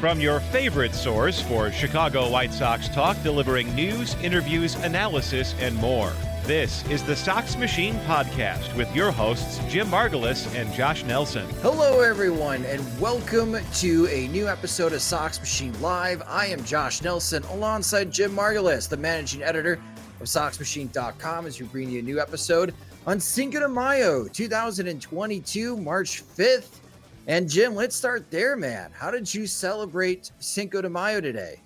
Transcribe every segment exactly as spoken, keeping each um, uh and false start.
From your favorite source for Chicago White Sox talk, delivering news, interviews, analysis, and more. This is the Sox Machine Podcast with your hosts, Jim Margulis and Josh Nelson. Hello, everyone, and welcome to a new episode of Sox Machine Live. I am Josh Nelson alongside Jim Margulis, the managing editor of Sox Machine dot com, as we bring you a new episode on Cinco de Mayo, two thousand twenty-two, March fifth. And Jim, let's start there, man. How did you celebrate Cinco de Mayo today?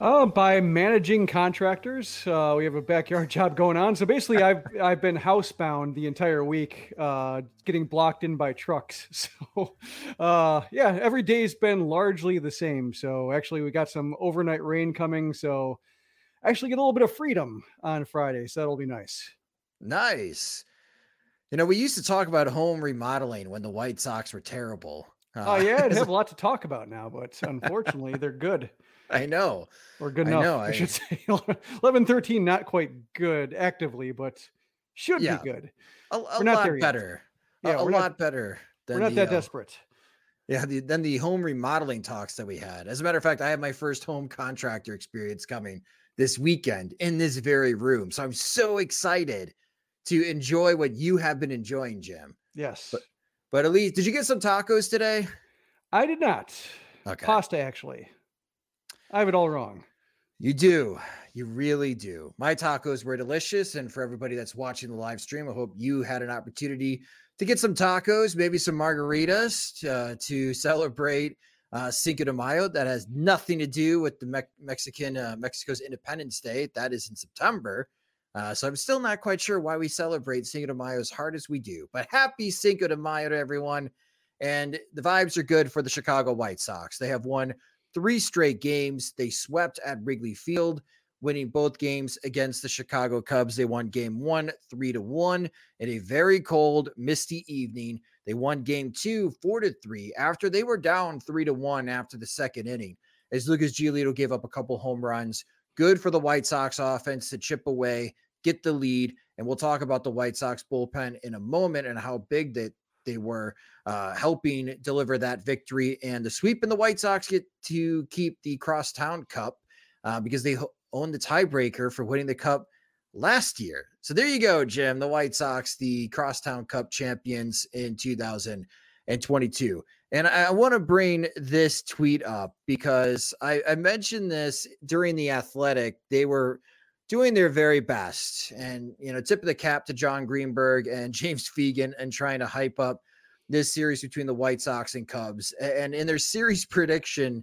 Uh, by managing contractors. Uh, we have a backyard job going on. So basically I've I've been housebound the entire week, uh, getting blocked in by trucks. So uh, yeah, every day's been largely the same. So actually we got some overnight rain coming. So I actually get a little bit of freedom on Friday. So that'll be nice. Nice. You know, we used to talk about home remodeling when the White Sox were terrible. Uh, oh, yeah, they have a lot to talk about now, but unfortunately, they're good. I know. Or good enough, I, know. I should say. eleven thirteen, not quite good actively, but should yeah. be good. A, a lot better. Yeah, a lot not, better. Than we're not the, that uh, desperate. Yeah, the, than the home remodeling talks that we had. As a matter of fact, I have my first home contractor experience coming this weekend in this very room. So I'm so excited to enjoy what you have been enjoying, Jim. Yes. But, but at least, did you get some tacos today? I did not. Okay. Pasta, actually. I have it all wrong. You do. You really do. My tacos were delicious. And for everybody that's watching the live stream, I hope you had an opportunity to get some tacos, maybe some margaritas to, uh, to celebrate uh, Cinco de Mayo. That has nothing to do with the Me- Mexican, uh, Mexico's Independence Day. That is in September. Uh, so I'm still not quite sure why we celebrate Cinco de Mayo as hard as we do. But happy Cinco de Mayo to everyone. And the vibes are good for the Chicago White Sox. They have won three straight games. They swept at Wrigley Field, winning both games against the Chicago Cubs. They won game one, three to one in a very cold, misty evening. They won game two, four to three after they were down three to one after the second inning, as Lucas Giolito gave up a couple home runs. Good for the White Sox offense to chip away, get the lead, and we'll talk about the White Sox bullpen in a moment and how big that they, they were uh, helping deliver that victory and the sweep. And the White Sox get to keep the Crosstown Cup uh, because they own the tiebreaker for winning the Cup last year. So there you go, Jim. The White Sox, the Crosstown Cup champions in two thousand twenty-two. And I want to bring this tweet up because I, I mentioned this during The Athletic. They were doing their very best. And, you know, tip of the cap to John Greenberg and James Fegan and trying to hype up this series between the White Sox and Cubs. And in their series prediction,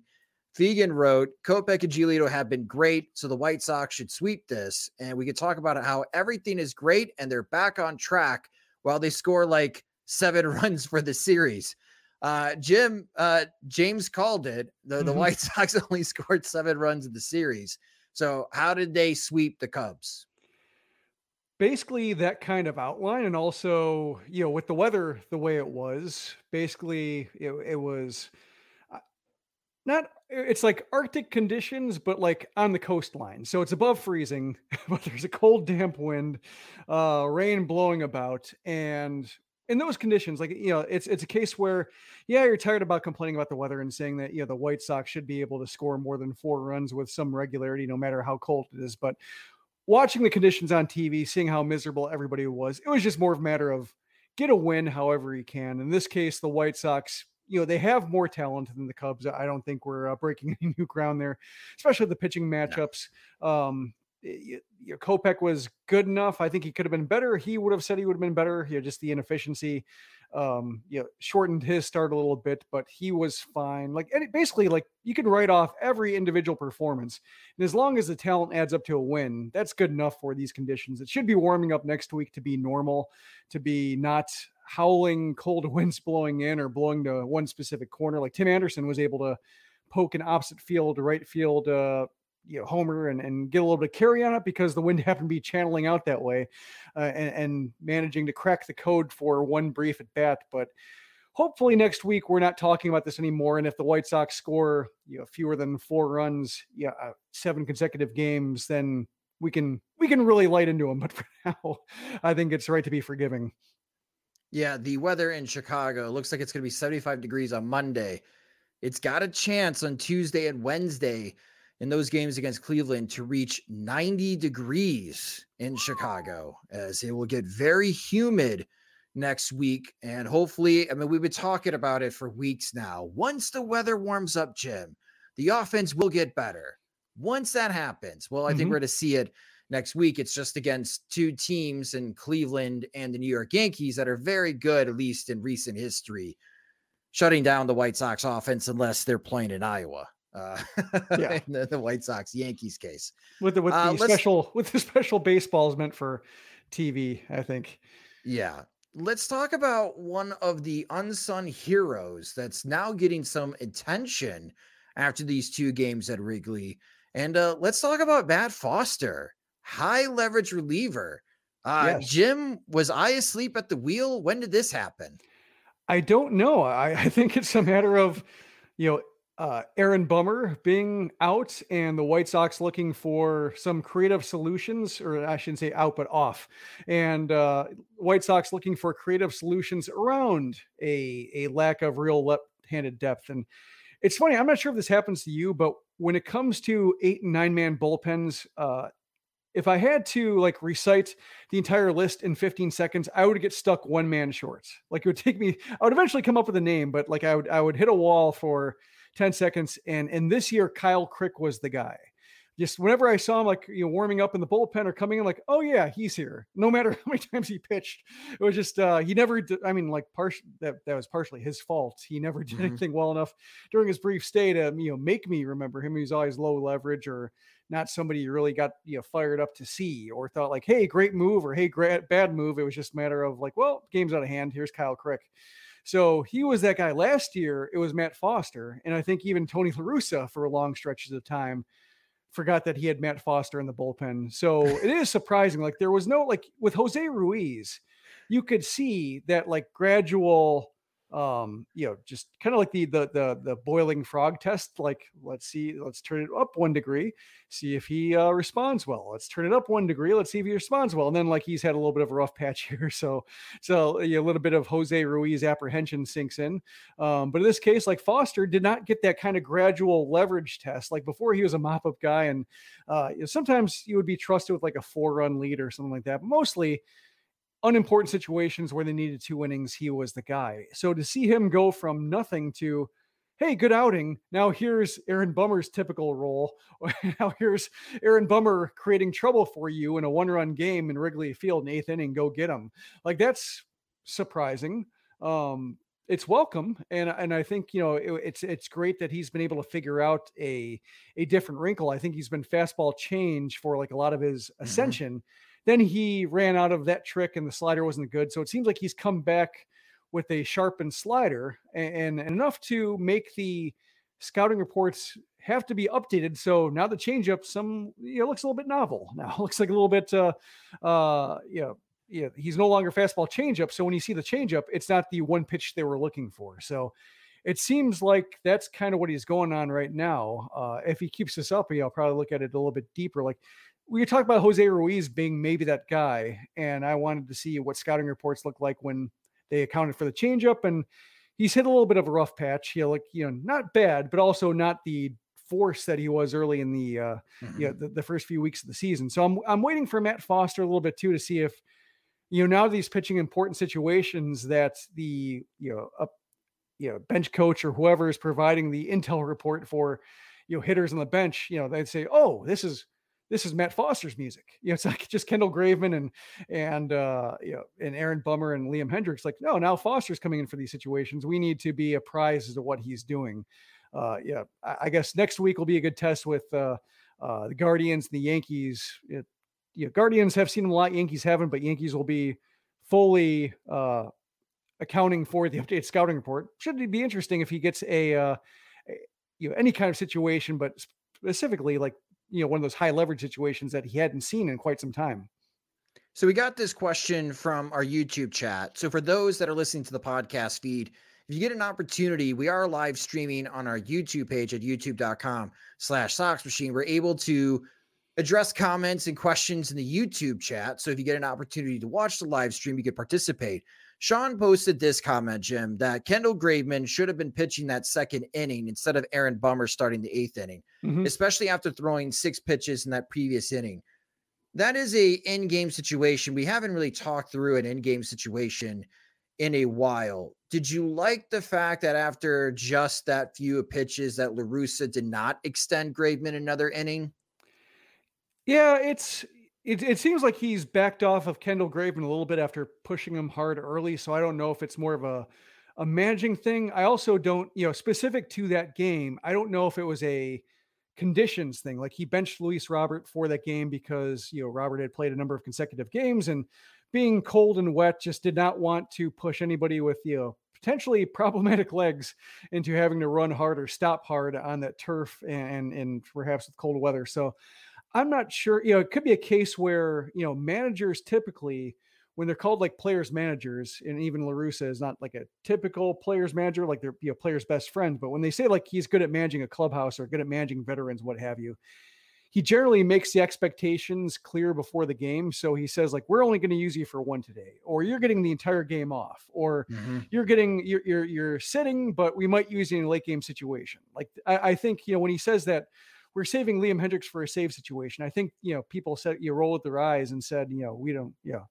Fegan wrote, Kopech and Giolito have been great, so the White Sox should sweep this. And we could talk about how everything is great and they're back on track while they score like seven runs for the series. Uh, Jim, uh, James called it. The, the mm-hmm. White Sox only scored seven runs in the series. So how did they sweep the Cubs? Basically that kind of outline. And also, you know, with the weather the way it was, basically it, it was not, it's like Arctic conditions, but like on the coastline. So it's above freezing, but there's a cold, damp wind, uh, rain blowing about. And in those conditions, like, you know, it's, it's a case where, yeah, you're tired about complaining about the weather and saying that, you know, the White Sox should be able to score more than four runs with some regularity, no matter how cold it is. But watching the conditions on T V, seeing how miserable everybody was, it was just more of a matter of get a win however you can. In this case, the White Sox, you know, they have more talent than the Cubs. I don't think we're uh, breaking any new ground there, especially the pitching matchups. Yeah. Um, you, you know, Kopech was good enough. I think he could have been better. He would have said he would have been better. You know, just the inefficiency, um, you know, shortened his start a little bit, but he was fine. Like, and it basically, like, you can write off every individual performance. And as long as the talent adds up to a win, that's good enough for these conditions. It should be warming up next week to be normal, to be not howling cold winds blowing in or blowing to one specific corner. Like Tim Anderson was able to poke an opposite field, right field, uh, you know, homer and, and get a little bit of carry on it because the wind happened to be channeling out that way, uh, and, and managing to crack the code for one brief at bat. But hopefully next week we're not talking about this anymore. And if the White Sox score, you know, fewer than four runs, yeah, uh, seven consecutive games, then we can we can really light into them. But for now, I think it's right to be forgiving. Yeah, the weather in Chicago looks like it's going to be seventy-five degrees on Monday. It's got a chance on Tuesday and Wednesday in those games against Cleveland to reach ninety degrees in Chicago, as it will get very humid next week. And hopefully, I mean, we've been talking about it for weeks now. Once the weather warms up, Jim, the offense will get better. Once that happens, well, I mm-hmm. think we're going to see it next week. It's just against two teams in Cleveland and the New York Yankees that are very good, at least in recent history, shutting down the White Sox offense unless they're playing in Iowa. Uh, yeah. in the, the White Sox Yankees case with the, with uh, the special with the special baseballs meant for T V, I think. Yeah, let's talk about one of the unsung heroes that's now getting some attention after these two games at Wrigley, and uh, let's talk about Matt Foster. High leverage reliever. Uh, yes. Jim, was I asleep at the wheel? When did this happen? I don't know. I, I think it's a matter of, you know, uh, Aaron Bummer being out and the White Sox looking for some creative solutions, or I shouldn't say out, but off. And uh, White Sox looking for creative solutions around a, a lack of real left-handed depth. And it's funny, I'm not sure if this happens to you, but when it comes to eight and nine man bullpens, uh, if I had to like recite the entire list in fifteen seconds, I would get stuck one man short. Like it would take me, I would eventually come up with a name, but like I would, I would hit a wall for ten seconds. And, and this year, Kyle Crick was the guy. Just whenever I saw him, like, you know, warming up in the bullpen or coming in, like, oh yeah, he's here. No matter how many times he pitched, it was just, uh, he never, did, I mean, like partially that, that was partially his fault. He never did mm-hmm. anything well enough during his brief stay to, you know, make me remember him. He was always low leverage or not somebody you really got, you know, fired up to see or thought like, hey, great move or hey, great bad move. It was just a matter of like, well, game's out of hand. Here's Kyle Crick. So he was that guy. Last year, it was Matt Foster. And I think even Tony La Russa for long stretches of time forgot that he had Matt Foster in the bullpen. So it is surprising. Like there was no, like with Jose Ruiz, you could see that like gradual, um, you know, just kind of like the, the, the, the boiling frog test, like, let's see, let's turn it up one degree, see if he uh, responds well, let's turn it up one degree. Let's see if he responds well. And then like, he's had a little bit of a rough patch here. So, so you know, a little bit of Jose Ruiz apprehension sinks in. Um, but in this case, like Foster did not get that kind of gradual leverage test. Like before he was a mop up guy. And uh, you know, sometimes you would be trusted with like a four run lead or something like that. But mostly unimportant situations where they needed two innings, he was the guy. So to see him go from nothing to, hey, good outing. Now here's Aaron Bummer's typical role. Now here's Aaron Bummer creating trouble for you in a one-run game in Wrigley Field in eighth inning. Go get him. Like that's surprising. Um, it's welcome. And, and I think, you know, it, it's, it's great that he's been able to figure out a, a different wrinkle. I think he's been fastball change for like a lot of his mm-hmm. ascension. Then he ran out of that trick and the slider wasn't good. So it seems like he's come back with a sharpened slider and, and enough to make the scouting reports have to be updated. So now the changeup, some, you know, looks a little bit novel now. It looks like a little bit, uh, uh, you know, yeah, he's no longer fastball changeup. So when you see the changeup, it's not the one pitch they were looking for. So it seems like that's kind of what he's going on right now. Uh, if he keeps this up, I'll probably look at it a little bit deeper. Like, we talked about Jose Ruiz being maybe that guy, and I wanted to see what scouting reports looked like when they accounted for the changeup, and he's hit a little bit of a rough patch. He like, you know, not bad, but also not the force that he was early in the, uh, mm-hmm. you know, the, the first few weeks of the season. So I'm, I'm waiting for Matt Foster a little bit too, to see if, you know, now these pitching important situations that the, you know, up, you know, bench coach or whoever is providing the intel report for, you know, hitters on the bench, you know, they'd say, oh, this is, this is Matt Foster's music. You know, it's like just Kendall Graveman and, and, uh, you know, and Aaron Bummer and Liam Hendricks. Like, no, now Foster's coming in for these situations. We need to be apprised as to what he's doing. Uh, yeah, I guess next week will be a good test with uh, uh, the Guardians, and the Yankees. It, you know, Guardians have seen a lot, Yankees haven't, but Yankees will be fully uh, accounting for the updated scouting report. Should be interesting if he gets a, uh, a you know, any kind of situation, but specifically like, you know, one of those high leverage situations that he hadn't seen in quite some time. So we got this question from our YouTube chat. So for those that are listening to the podcast feed, if you get an opportunity, we are live streaming on our YouTube page at youtube.com slash Sox Machine. We're able to address comments and questions in the YouTube chat. So if you get an opportunity to watch the live stream, you could participate. Sean posted this comment, Jim, that Kendall Graveman should have been pitching that second inning instead of Aaron Bummer starting the eighth inning, mm-hmm. especially after throwing six pitches in that previous inning. That is a in-game situation. We haven't really talked through an in-game situation in a while. Did you like the fact that after just that few pitches that La Russa did not extend Graveman another inning? Yeah, it's it, it seems like he's backed off of Kendall Graveman a little bit after pushing him hard early, so I don't know if it's more of a, a managing thing. I also don't, you know, specific to that game, I don't know if it was a conditions thing. Like, he benched Luis Robert for that game because, you know, Robert had played a number of consecutive games and being cold and wet just did not want to push anybody with, you know, potentially problematic legs into having to run hard or stop hard on that turf and, and, and perhaps with cold weather. So I'm not sure, you know, it could be a case where, you know, managers typically, when they're called like players managers, and even La Russa is not like a typical players manager, like they're, you know, players' best friend. But when they say like he's good at managing a clubhouse or good at managing veterans, what have you, he generally makes the expectations clear before the game. So he says like, we're only going to use you for one today, or you're getting the entire game off, or mm-hmm. you're getting, you're, you're, you're sitting, but we might use you in a late game situation. Like, I, I think, you know, when he says that we're saving Liam Hendricks for a save situation, I think, you know, people said, you roll with their eyes and said, you know, we don't, you know,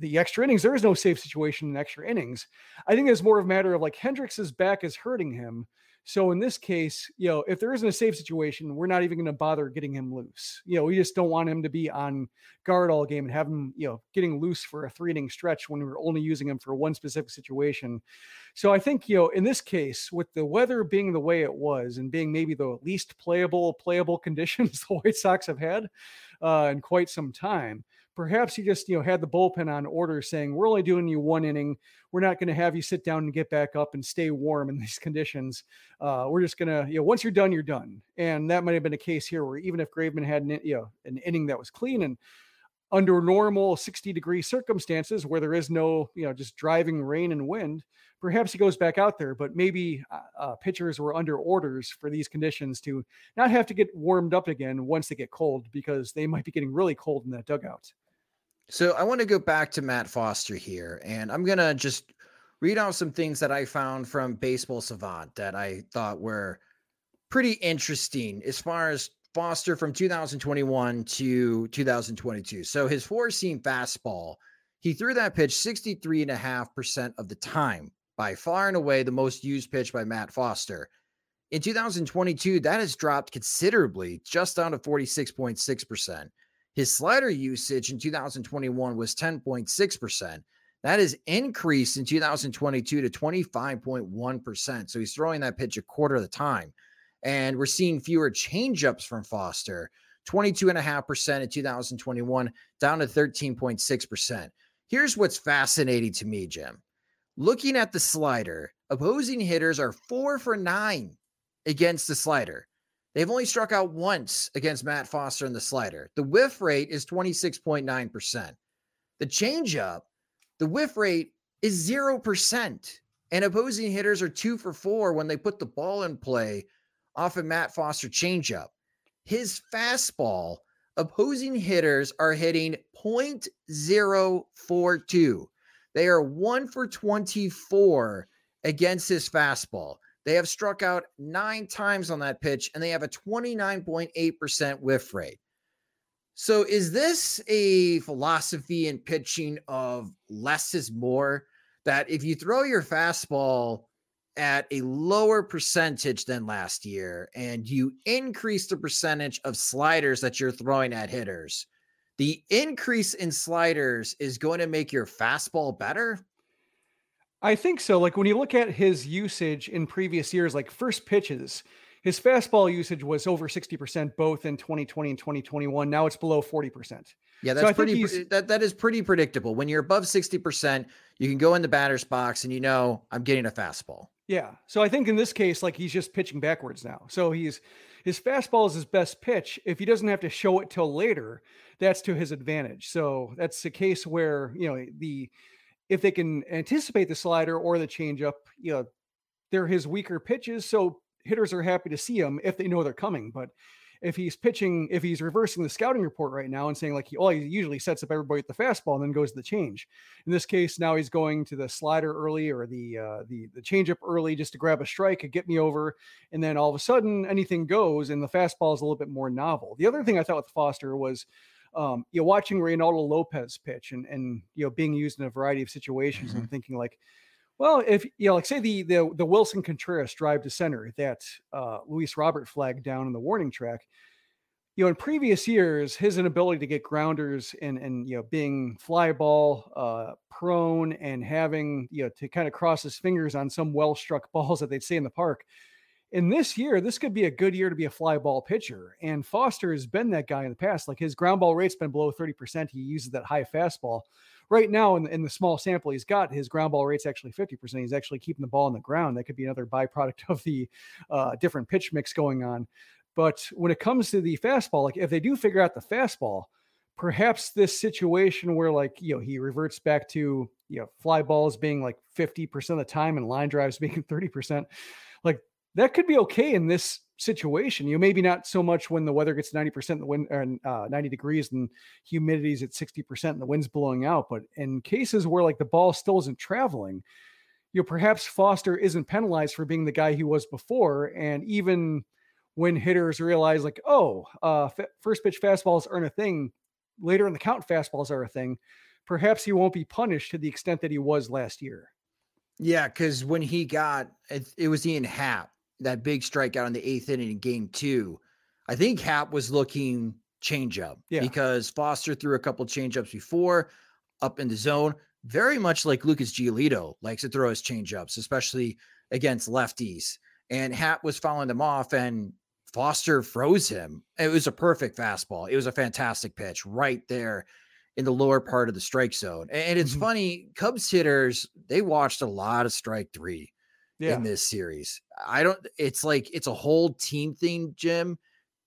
the extra innings, there is no save situation in extra innings. I think it's more of a matter of like, Hendricks's back is hurting him. So in this case, you know, if there isn't a safe situation, we're not even going to bother getting him loose. You know, we just don't want him to be on guard all game and have him, you know, getting loose for a three inning stretch when we're only using him for one specific situation. So I think, you know, in this case, with the weather being the way it was and being maybe the least playable, playable conditions the White Sox have had uh, in quite some time, perhaps he just, you know, had the bullpen on order saying, we're only doing you one inning. We're not going to have you sit down and get back up and stay warm in these conditions. Uh, we're just going to, you know, once you're done, you're done. And that might've been a case here where even if Graveman had an, you know, an inning that was clean and under normal sixty degree circumstances where there is no, you know, just driving rain and wind, perhaps he goes back out there, but maybe uh, pitchers were under orders for these conditions to not have to get warmed up again once they get cold, because they might be getting really cold in that dugout. So I want to go back to Matt Foster here, and I'm going to just read off some things that I found from Baseball Savant that I thought were pretty interesting as far as Foster from two thousand twenty-one to two thousand twenty-two. So his four-seam fastball, he threw that pitch sixty-three point five percent of the time, by far and away the most used pitch by Matt Foster. In two thousand twenty-two, that has dropped considerably, just down to forty-six point six percent. His slider usage in two thousand twenty-one was ten point six percent. That is increased in two thousand twenty-two to twenty-five point one percent. So he's throwing that pitch a quarter of the time. And we're seeing fewer changeups from Foster, twenty-two point five percent in two thousand twenty-one, down to thirteen point six percent. Here's what's fascinating to me, Jim. Looking at the slider, opposing hitters are four for nine against the slider. They've only struck out once against Matt Foster in the slider. The whiff rate is twenty-six point nine percent. The changeup, the whiff rate is zero percent. And opposing hitters are two for four when they put the ball in play off of Matt Foster changeup. His fastball, opposing hitters are hitting point zero four two. They are one for twenty-four against his fastball. They have struck out nine times on that pitch, and they have a twenty-nine point eight percent whiff rate. So is this a philosophy in pitching of less is more, that if you throw your fastball at a lower percentage than last year and you increase the percentage of sliders that you're throwing at hitters, the increase in sliders is going to make your fastball better? I think so. Like when you look at his usage in previous years, like first pitches, his fastball usage was over sixty percent both in twenty twenty and twenty twenty-one. Now it's below forty percent. Yeah, that's so pretty. That, that is pretty predictable. When you're above sixty percent, you can go in the batter's box and you know, I'm getting a fastball. Yeah. So I think in this case, like he's just pitching backwards now. So he's, his fastball is his best pitch. If he doesn't have to show it till later, that's to his advantage. So that's a case where, you know, the, if they can anticipate the slider or the changeup, you know, they're his weaker pitches. So hitters are happy to see him if they know they're coming. But if he's pitching, if he's reversing the scouting report right now and saying like, he, oh, he usually sets up everybody at the fastball and then goes to the change. In this case, now he's going to the slider early or the, uh, the, the changeup early just to grab a strike and get me over. And then all of a sudden anything goes and the fastball is a little bit more novel. The other thing I thought with Foster was, Um, you know, watching Reynaldo Lopez pitch and, and, you know, being used in a variety of situations mm-hmm. and thinking like, well, if, you know, like say the, the, the Wilson Contreras drive to center that uh, Luis Robert flagged down in the warning track, you know, in previous years, his inability to get grounders and, and, you know, being fly ball uh, prone and having, you know, to kind of cross his fingers on some well-struck balls that they'd see in the park. In this year, this could be a good year to be a fly ball pitcher. And Foster has been that guy in the past. Like his ground ball rate's been below thirty percent. He uses that high fastball. Right now, in the, in the small sample he's got, his ground ball rate's actually fifty percent. He's actually keeping the ball on the ground. That could be another byproduct of the uh, different pitch mix going on. But when it comes to the fastball, like if they do figure out the fastball, perhaps this situation where like, you know, he reverts back to, you know, fly balls being like fifty percent of the time and line drives being thirty percent, like, that could be okay in this situation. You know, maybe not so much when the weather gets ninety percent in the wind and uh, ninety degrees and humidity's at sixty percent and the wind's blowing out. But in cases where like the ball still isn't traveling, you know, perhaps Foster isn't penalized for being the guy he was before. And even when hitters realize like, oh, uh, f- first pitch fastballs aren't a thing, later in the count fastballs are a thing, perhaps he won't be punished to the extent that he was last year. Yeah, because when he got, it, it was Ian Happ, that big strikeout in the eighth inning in game two, I think Happ was looking changeup yeah. because Foster threw a couple changeups before up in the zone, very much like Lucas Giolito likes to throw his changeups, especially against lefties. And Happ was fouling them off and Foster froze him. It was a perfect fastball. It was a fantastic pitch right there in the lower part of the strike zone. And it's mm-hmm. funny, Cubs hitters, they watched a lot of strike three. Yeah. In this series, I don't, it's like, it's a whole team thing, Jim.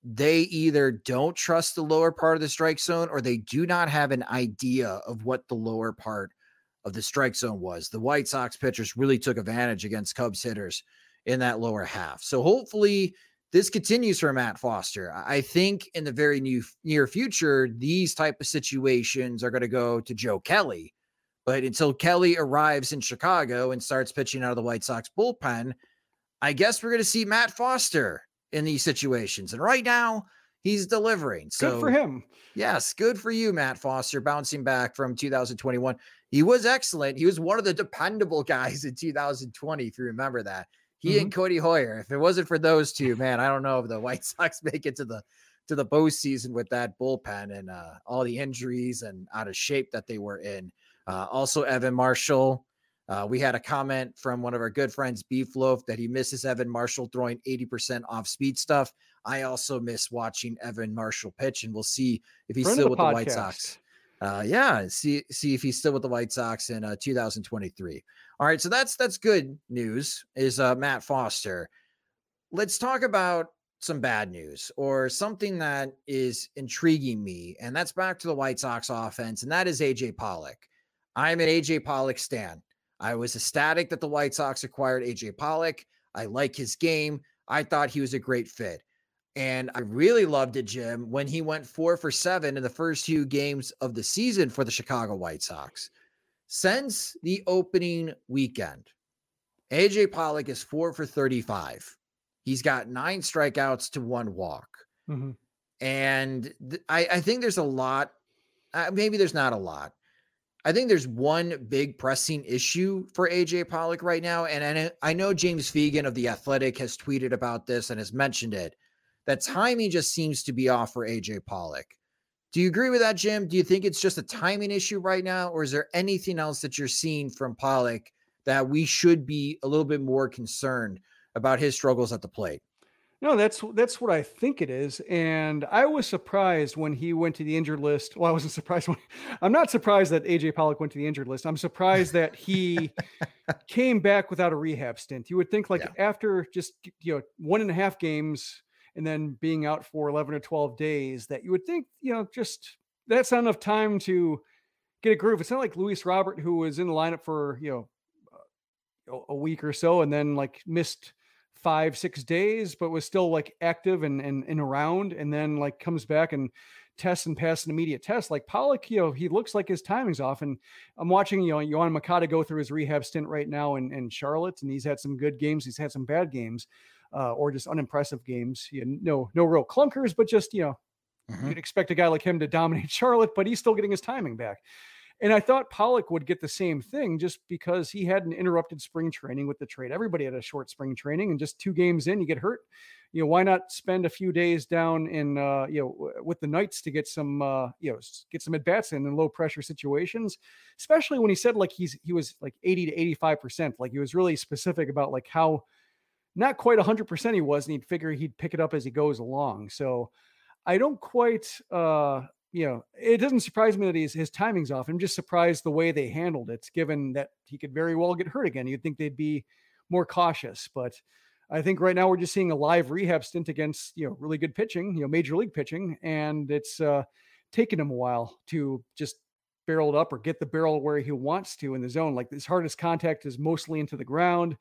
They either don't trust the lower part of the strike zone or they do not have an idea of what the lower part of the strike zone was. The White Sox pitchers really took advantage against Cubs hitters in that lower half. So hopefully this continues for Matt Foster. I think in the very new, near future, these type of situations are going to go to Joe Kelly. But until Kelly arrives in Chicago and starts pitching out of the White Sox bullpen, I guess we're going to see Matt Foster in these situations. And right now, he's delivering. So, good for him. Yes, good for you, Matt Foster, bouncing back from two thousand twenty-one. He was excellent. He was one of the dependable guys in two thousand twenty, if you remember that. He mm-hmm. and Cody Hoyer. If it wasn't for those two, man, I don't know if the White Sox make it to the to the postseason with that bullpen and uh, all the injuries and out of shape that they were in. Uh, also, Evan Marshall, uh, we had a comment from one of our good friends, Beefloaf, that he misses Evan Marshall throwing eighty percent off-speed stuff. I also miss watching Evan Marshall pitch, and we'll see if he's still with the White Sox. Uh, yeah, see see if he's still with the White Sox in uh, two thousand twenty-three. All right, so that's that's good news is uh, Matt Foster. Let's talk about some bad news or something that is intriguing me, and that's back to the White Sox offense, and that is A J Pollock. I'm an A J Pollock stan. I was ecstatic that the White Sox acquired A J Pollock. I like his game. I thought he was a great fit. And I really loved it, Jim, when he went four for seven in the first few games of the season for the Chicago White Sox. Since the opening weekend, A J Pollock is four for thirty-five. He's got nine strikeouts to one walk. Mm-hmm. And th- I, I think there's a lot. Uh, maybe there's not a lot. I think there's one big pressing issue for A J Pollock right now. And, and I know James Fegan of The Athletic has tweeted about this and has mentioned it. That timing just seems to be off for A J Pollock. Do you agree with that, Jim? Do you think it's just a timing issue right now? Or is there anything else that you're seeing from Pollock that we should be a little bit more concerned about his struggles at the plate? No, that's that's what I think it is. And I was surprised when he went to the injured list. Well, I wasn't surprised. When, I'm not surprised that A J Pollock went to the injured list. I'm surprised that he came back without a rehab stint. You would think like yeah. after just, you know, one and a half games and then being out for eleven or twelve days that you would think, you know, just that's not enough time to get a groove. It's not like Luis Robert, who was in the lineup for, you know, a week or so and then like missed five, six days, but was still like active and, and, and around, and then like comes back and tests and passes an immediate test. Like Pollock, you know, he looks like his timing's off. And I'm watching, you know, Yoán Moncada go through his rehab stint right now in, in Charlotte. And he's had some good games. He's had some bad games uh, or just unimpressive games. You know, no, no real clunkers, but just, you know, mm-hmm. you'd expect a guy like him to dominate Charlotte, but he's still getting his timing back. And I thought Pollock would get the same thing just because he had an interrupted spring training with the trade. Everybody had a short spring training, and just two games in, you get hurt. You know, why not spend a few days down in, uh, you know, with the Knights to get some, uh, you know, get some at-bats in in low pressure situations, especially when he said like he's, he was like eighty to eighty-five percent. Like he was really specific about like how not quite a hundred percent he was, and he'd figure he'd pick it up as he goes along. So I don't quite, uh, you know, it doesn't surprise me that he's, his timing's off. I'm just surprised the way they handled it, given that he could very well get hurt again. You'd think they'd be more cautious, but I think right now we're just seeing a live rehab stint against, you know, really good pitching, you know, major league pitching. And it's uh, taken him a while to just barrel it up or get the barrel where he wants to in the zone. Like his hardest contact is mostly into the ground,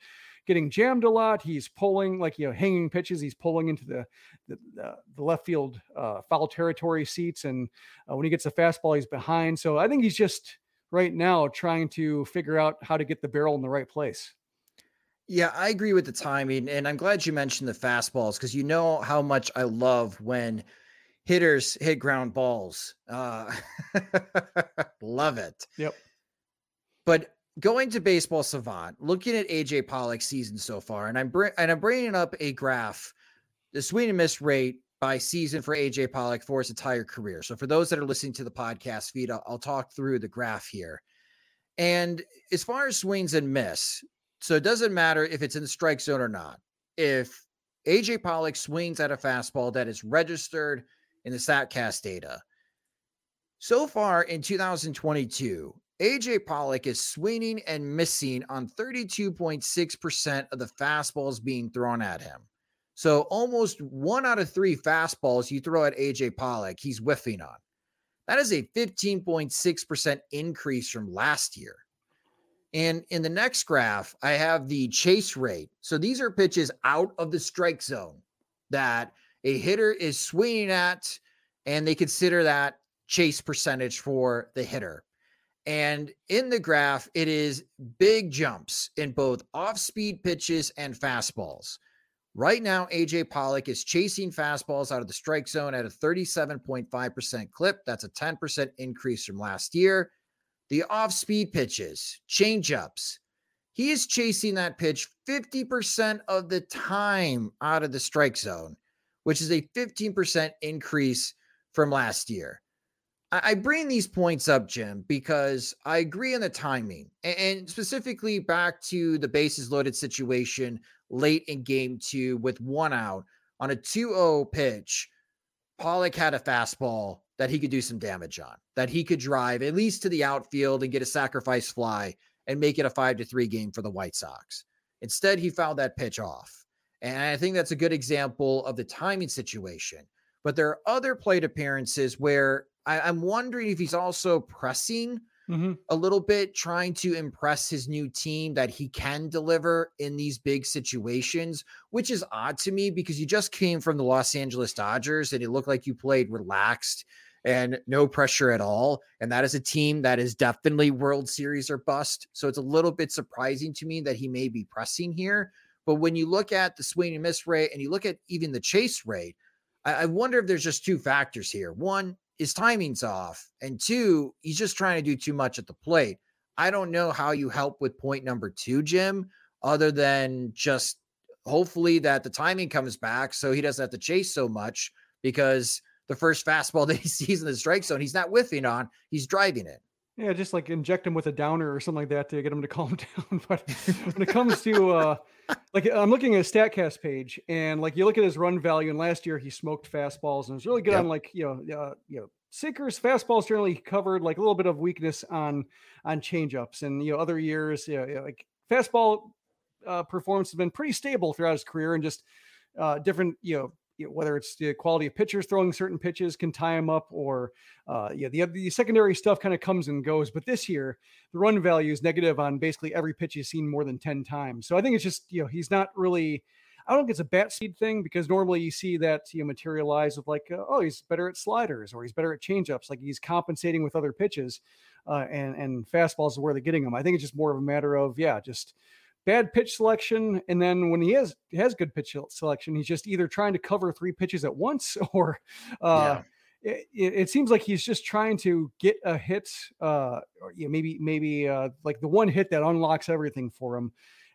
getting jammed a lot. He's pulling like, you know, hanging pitches. He's pulling into the the, uh, the left field uh, foul territory seats. And uh, when he gets a fastball, he's behind. So I think he's just right now trying to figure out how to get the barrel in the right place. Yeah, I agree with the timing. And I'm glad you mentioned the fastballs, because you know how much I love when hitters hit ground balls. Uh, love it. Yep. But going to Baseball Savant, looking at A J Pollock's season so far, and I'm br- and I'm bringing up a graph, the swing and miss rate by season for A J Pollock for his entire career. So for those that are listening to the podcast feed, I'll, I'll talk through the graph here. And as far as swings and miss, so it doesn't matter if it's in the strike zone or not. If A J Pollock swings at a fastball that is registered in the Statcast data, so far in two thousand twenty-two, A J Pollock is swinging and missing on thirty-two point six percent of the fastballs being thrown at him. So almost one out of three fastballs you throw at A J Pollock, he's whiffing on. That is a fifteen point six percent increase from last year. And in the next graph, I have the chase rate. So these are pitches out of the strike zone that a hitter is swinging at, and they consider that chase percentage for the hitter. And in the graph, it is big jumps in both off-speed pitches and fastballs. Right now, A J Pollock is chasing fastballs out of the strike zone at a thirty-seven point five percent clip. That's a ten percent increase from last year. The off-speed pitches, change-ups, he is chasing that pitch fifty percent of the time out of the strike zone, which is a fifteen percent increase from last year. I bring these points up, Jim, because I agree on the timing, and specifically back to the bases loaded situation late in game two with one out on a two oh pitch. Pollock had a fastball that he could do some damage on, that he could drive at least to the outfield and get a sacrifice fly and make it a five to three game for the White Sox. Instead, he fouled that pitch off. And I think that's a good example of the timing situation, but there are other plate appearances where I'm wondering if he's also pressing mm-hmm. a little bit, trying to impress his new team that he can deliver in these big situations, which is odd to me because you just came from the Los Angeles Dodgers and it looked like you played relaxed and no pressure at all. And that is a team that is definitely World Series or bust. So it's a little bit surprising to me that he may be pressing here. But when you look at the swing and miss rate and you look at even the chase rate, I, I wonder if there's just two factors here. One, his timing's off. And two, he's just trying to do too much at the plate. I don't know how you help with point number two, Jim, other than just hopefully that the timing comes back so he doesn't have to chase so much, because the first fastball that he sees in the strike zone, he's not whiffing on, he's driving it. Yeah, just like inject him with a downer or something like that to get him to calm down. But when it comes to, uh, like, I'm looking at his StatCast page, and like you look at his run value, and last year he smoked fastballs and was really good yep. on like, you know, uh, you know, sinkers, fastballs generally covered, like a little bit of weakness on on changeups, and you know, other years, you know, like fastball uh, performance has been pretty stable throughout his career, and just uh, different, you know. You know, whether it's the quality of pitchers throwing certain pitches can tie him up, or uh, yeah, the the secondary stuff kind of comes and goes. But this year, the run value is negative on basically every pitch he's seen more than ten times. So I think it's just, you know, he's not really. I don't think it's a bat speed thing, because normally you see that, you know, materialize with like, uh, oh, he's better at sliders or he's better at changeups. Like he's compensating with other pitches, uh, and and fastballs is where they're getting him. I think it's just more of a matter of yeah, just. bad pitch selection, and then when he has has good pitch selection, he's just either trying to cover three pitches at once, or uh, yeah. it, it, it seems like he's just trying to get a hit, uh, or yeah, maybe maybe uh, like the one hit that unlocks everything for him,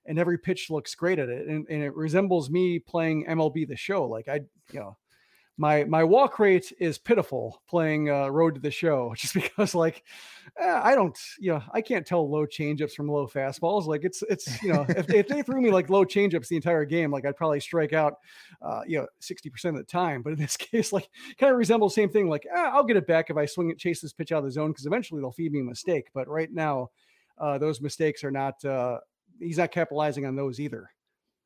and every pitch looks great at it, and, and it resembles me playing M L B The Show. Like I, you know, my my walk rate is pitiful playing uh, Road to the Show, just because like. I don't, you know, I can't tell low changeups from low fastballs. Like it's, it's, you know, if, if they threw me like low changeups the entire game, like I'd probably strike out, uh, you know, sixty percent of the time. But in this case, like kind of resembles the same thing. Like ah, I'll get it back if I swing it, chase this pitch out of the zone, because eventually they'll feed me a mistake. But right now, uh, those mistakes are not, uh, he's not capitalizing on those either.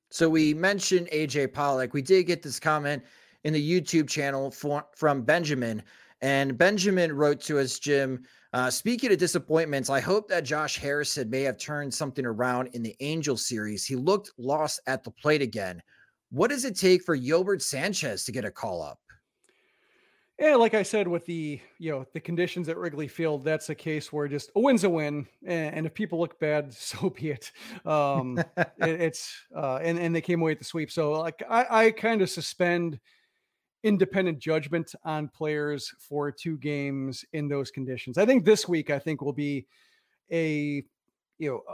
So we mentioned A J Pollock. We did get this comment in the YouTube channel for, from Benjamin. And Benjamin wrote to us, Jim, uh, speaking of disappointments, I hope that Josh Harrison may have turned something around in the Angels series. He looked lost at the plate again. What does it take for Yolbert Sanchez to get a call up? Yeah, like I said, with the, you know, the conditions at Wrigley Field, that's a case where just a win's a win. And if people look bad, so be it. Um, it it's, uh, and, and they came away at the sweep. So like, I, I kind of suspend independent judgment on players for two games in those conditions. I think this week, I think will be a, you know, a,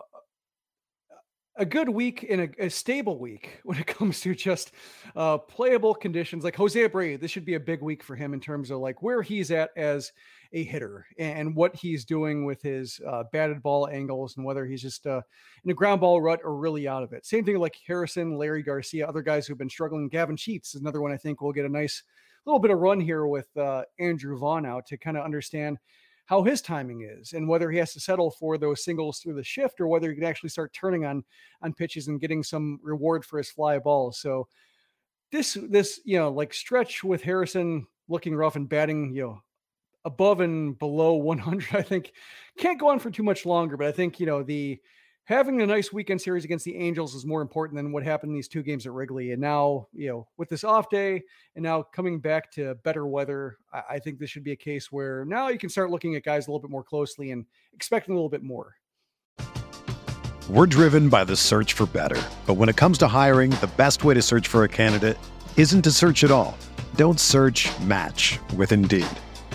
a good week and a, a stable week when it comes to just uh, playable conditions. Like Jose Abreu, this should be a big week for him in terms of like where he's at as a hitter and what he's doing with his uh, batted ball angles and whether he's just uh, in a ground ball rut or really out of it. Same thing like Harrison, Larry Garcia, other guys who've been struggling. Gavin Sheets is another one I think will get a nice little bit of run here with uh, Andrew Vaughn out to kind of understand how his timing is and whether he has to settle for those singles through the shift or whether he can actually start turning on, on pitches and getting some reward for his fly balls. So this, this, you know, like stretch with Harrison looking rough and batting, you know, above and below one hundred, I think can't go on for too much longer, but I think, you know, the having a nice weekend series against the Angels is more important than what happened in these two games at Wrigley. And now, you know, with this off day and now coming back to better weather, I, I think this should be a case where now you can start looking at guys a little bit more closely and expecting a little bit more. We're driven by the search for better, but when it comes to hiring, the best way to search for a candidate isn't to search at all. Don't search, match with Indeed.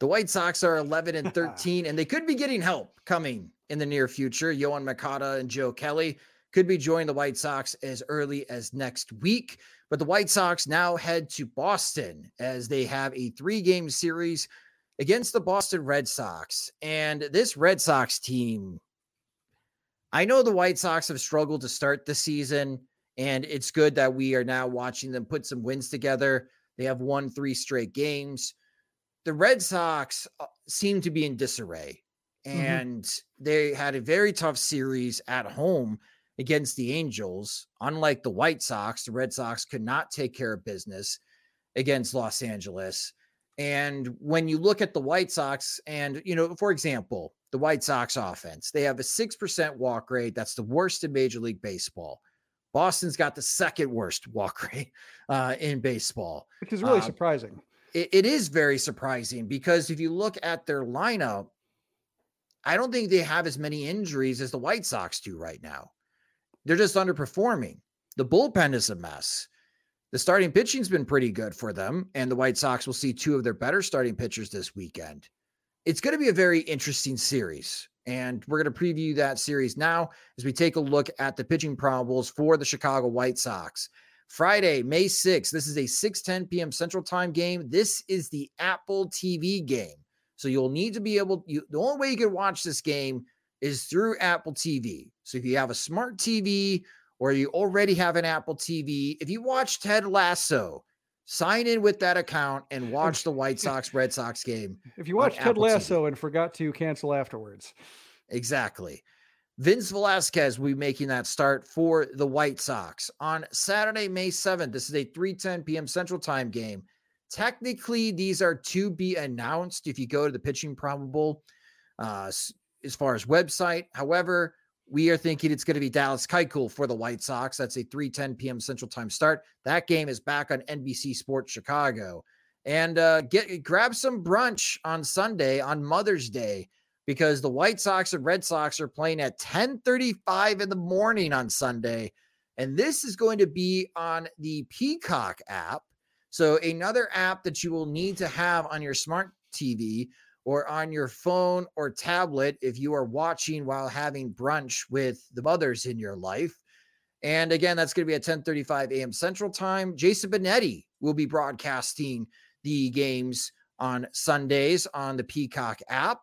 The White Sox are eleven and thirteen, and they could be getting help coming in the near future. Yoán Moncada and Joe Kelly could be joining the White Sox as early as next week. But the White Sox now head to Boston as they have a three-game series against the Boston Red Sox. And this Red Sox team, I know the White Sox have struggled to start the season, and it's good that we are now watching them put some wins together. They have won three straight games. The Red Sox seem to be in disarray, and mm-hmm. they had a very tough series at home against the Angels. Unlike the White Sox, the Red Sox could not take care of business against Los Angeles. And when you look at the White Sox and, you know, for example, the White Sox offense, they have a six percent walk rate. That's the worst in Major League Baseball. Boston's got the second worst walk rate uh, in baseball, which is really uh, surprising. It is very surprising because if you look at their lineup, I don't think they have as many injuries as the White Sox do right now. They're just underperforming. The bullpen is a mess. The starting pitching's been pretty good for them, and the White Sox will see two of their better starting pitchers this weekend. It's going to be a very interesting series, and we're going to preview that series now as we take a look at the pitching probables for the Chicago White Sox. Friday, May sixth. This is a six ten p.m. Central Time game. This is the Apple T V game. So you'll need to be able you the only way you can watch this game is through Apple T V. So if you have a smart T V or you already have an Apple T V, if you watch Ted Lasso, sign in with that account and watch the White Sox Red Sox game. If you watched Ted Lasso T V and forgot to cancel afterwards. Exactly. Vince Velasquez will be making that start for the White Sox. On Saturday, May seventh, this is a three ten p.m. Central Time game. Technically, these are to be announced if you go to the pitching probable uh, as far as website. However, we are thinking it's going to be Dallas Keuchel for the White Sox. That's a three ten p.m. Central Time start. That game is back on N B C Sports Chicago. And uh, get grab some brunch on Sunday, on Mother's Day, because the White Sox and Red Sox are playing at ten thirty-five in the morning on Sunday. And this is going to be on the Peacock app. So another app that you will need to have on your smart T V or on your phone or tablet if you are watching while having brunch with the mothers in your life. And again, that's going to be at ten thirty-five a.m. Central Time. Jason Benetti will be broadcasting the games on Sundays on the Peacock app.